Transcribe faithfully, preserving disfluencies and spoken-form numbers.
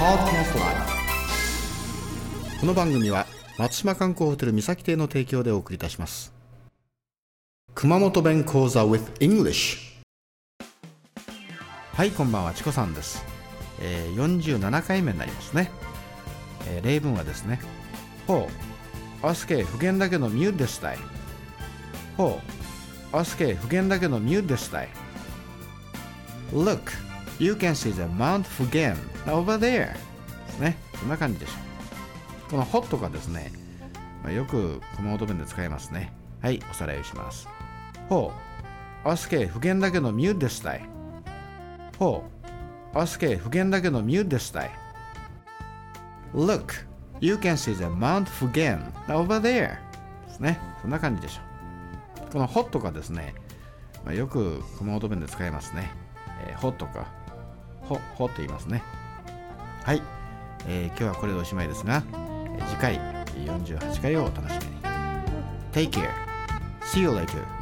この番組は松島観光ホテル三崎邸の提供でお送りいたします。熊本弁講座 with English。 はい、こんばんは、チコさんです。えー、よんじゅうななかいめになりますね。えー、例文はですね、ほう、あすけ不言だけどミューでしたい。ほう、あすけ不言だけどミューでしたい。 Look, you can see the Mount Fugen over there ですね。そんな感じでしょう。このホットがですね、まあ、よく熊本弁で使いますね。はい、おさらいをします。ほう、あすけ不言だけどミューでしたい。ほう、あすけ不言だけどミューでしたい。 Look, you can see the Mount Fugen over there ですね。そんな感じでしょう。このホットがですね、まあ、よく熊本弁で使いますね。えー、ホットかホホって言いますね。はい、えー、今日はこれでおしまいですが、次回よんじゅうはちかいをお楽しみに。 Take care. See you later.